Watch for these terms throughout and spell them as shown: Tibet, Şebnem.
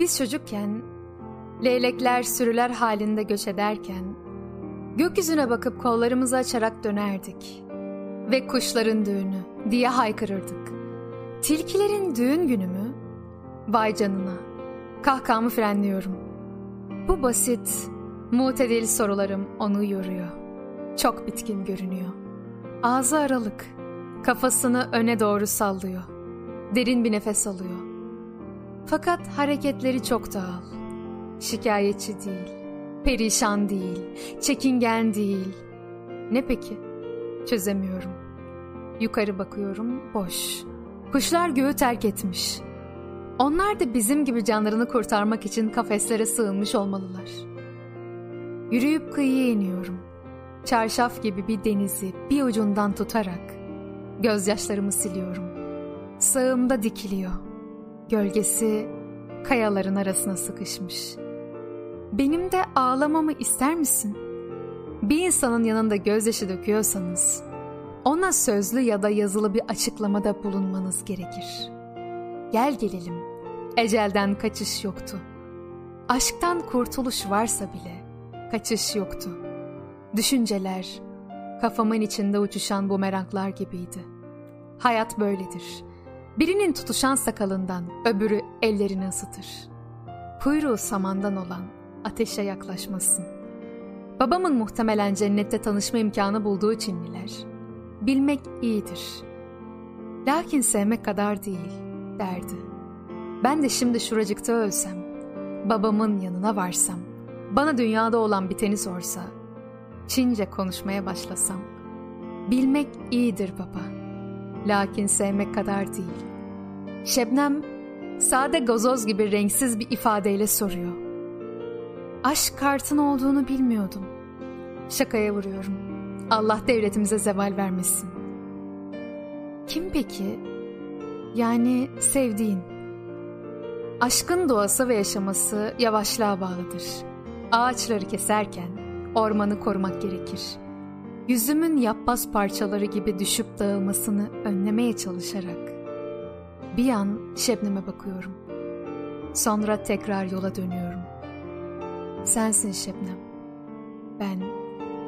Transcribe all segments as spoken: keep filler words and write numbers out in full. Biz çocukken, leylekler sürüler halinde göç ederken, gökyüzüne bakıp kollarımızı açarak dönerdik ve kuşların düğünü diye haykırırdık. Tilkilerin düğün günü mü? Vay canına, kahkahamı frenliyorum. Bu basit, muhtedil sorularım onu yoruyor. Çok bitkin görünüyor. Ağzı aralık, kafasını öne doğru sallıyor. Derin bir nefes alıyor. Fakat hareketleri çok doğal. Şikayetçi değil, perişan değil, çekingen değil. Ne peki? Çözemiyorum. Yukarı bakıyorum, boş. Kuşlar göğü terk etmiş. Onlar da bizim gibi canlarını kurtarmak için kafeslere sığınmış olmalılar. Yürüyüp kıyıya iniyorum. Çarşaf gibi bir denizi bir ucundan tutarak gözyaşlarımı siliyorum. Sağımda dikiliyor. Gölgesi kayaların arasına sıkışmış. Benim de ağlamamı ister misin? Bir insanın yanında gözyaşı döküyorsanız, ona sözlü ya da yazılı bir açıklamada bulunmanız gerekir. Gel gelelim, ecelden kaçış yoktu. Aşktan kurtuluş varsa bile kaçış yoktu. Düşünceler kafamın içinde uçuşan bumeranglar gibiydi. Hayat böyledir. Birinin tutuşan sakalından öbürü ellerini ısıtır. Kuyruğu samandan olan ateşe yaklaşmasın. Babamın muhtemelen cennette tanışma imkanı bulduğu Çinliler, bilmek iyidir, lakin sevmek kadar değil derdi. Ben de şimdi şuracıkta ölsem, babamın yanına varsam, bana dünyada olan biteni sorsa, Çince konuşmaya başlasam, bilmek iyidir baba, lakin sevmek kadar değil. Şebnem sade gazoz gibi renksiz bir ifadeyle soruyor. Aşk kartın olduğunu bilmiyordum. Şakaya vuruyorum. Allah devletimize zeval vermesin. Kim peki? Yani sevdiğin. Aşkın doğası ve yaşaması yavaşlığa bağlıdır. Ağaçları keserken ormanı korumak gerekir. Yüzümün yapboz parçaları gibi düşüp dağılmasını önlemeye çalışarak bir an Şebnem'e bakıyorum. Sonra tekrar yola dönüyorum. Sensin Şebnem. Ben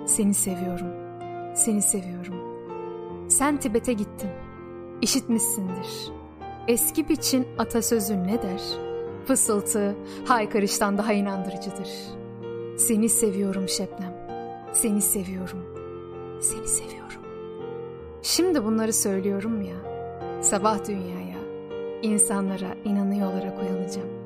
seni seviyorum. Seni seviyorum. Sen Tibet'e gittin. İşitmişsindir. Eski bir Çin atasözü ne der? Fısıltı, haykırıştan daha inandırıcıdır. Seni seviyorum Şebnem. Seni seviyorum. Seni seviyorum. Şimdi bunları söylüyorum ya, sabah dünyaya, insanlara inanıyor olarak uyanacağım.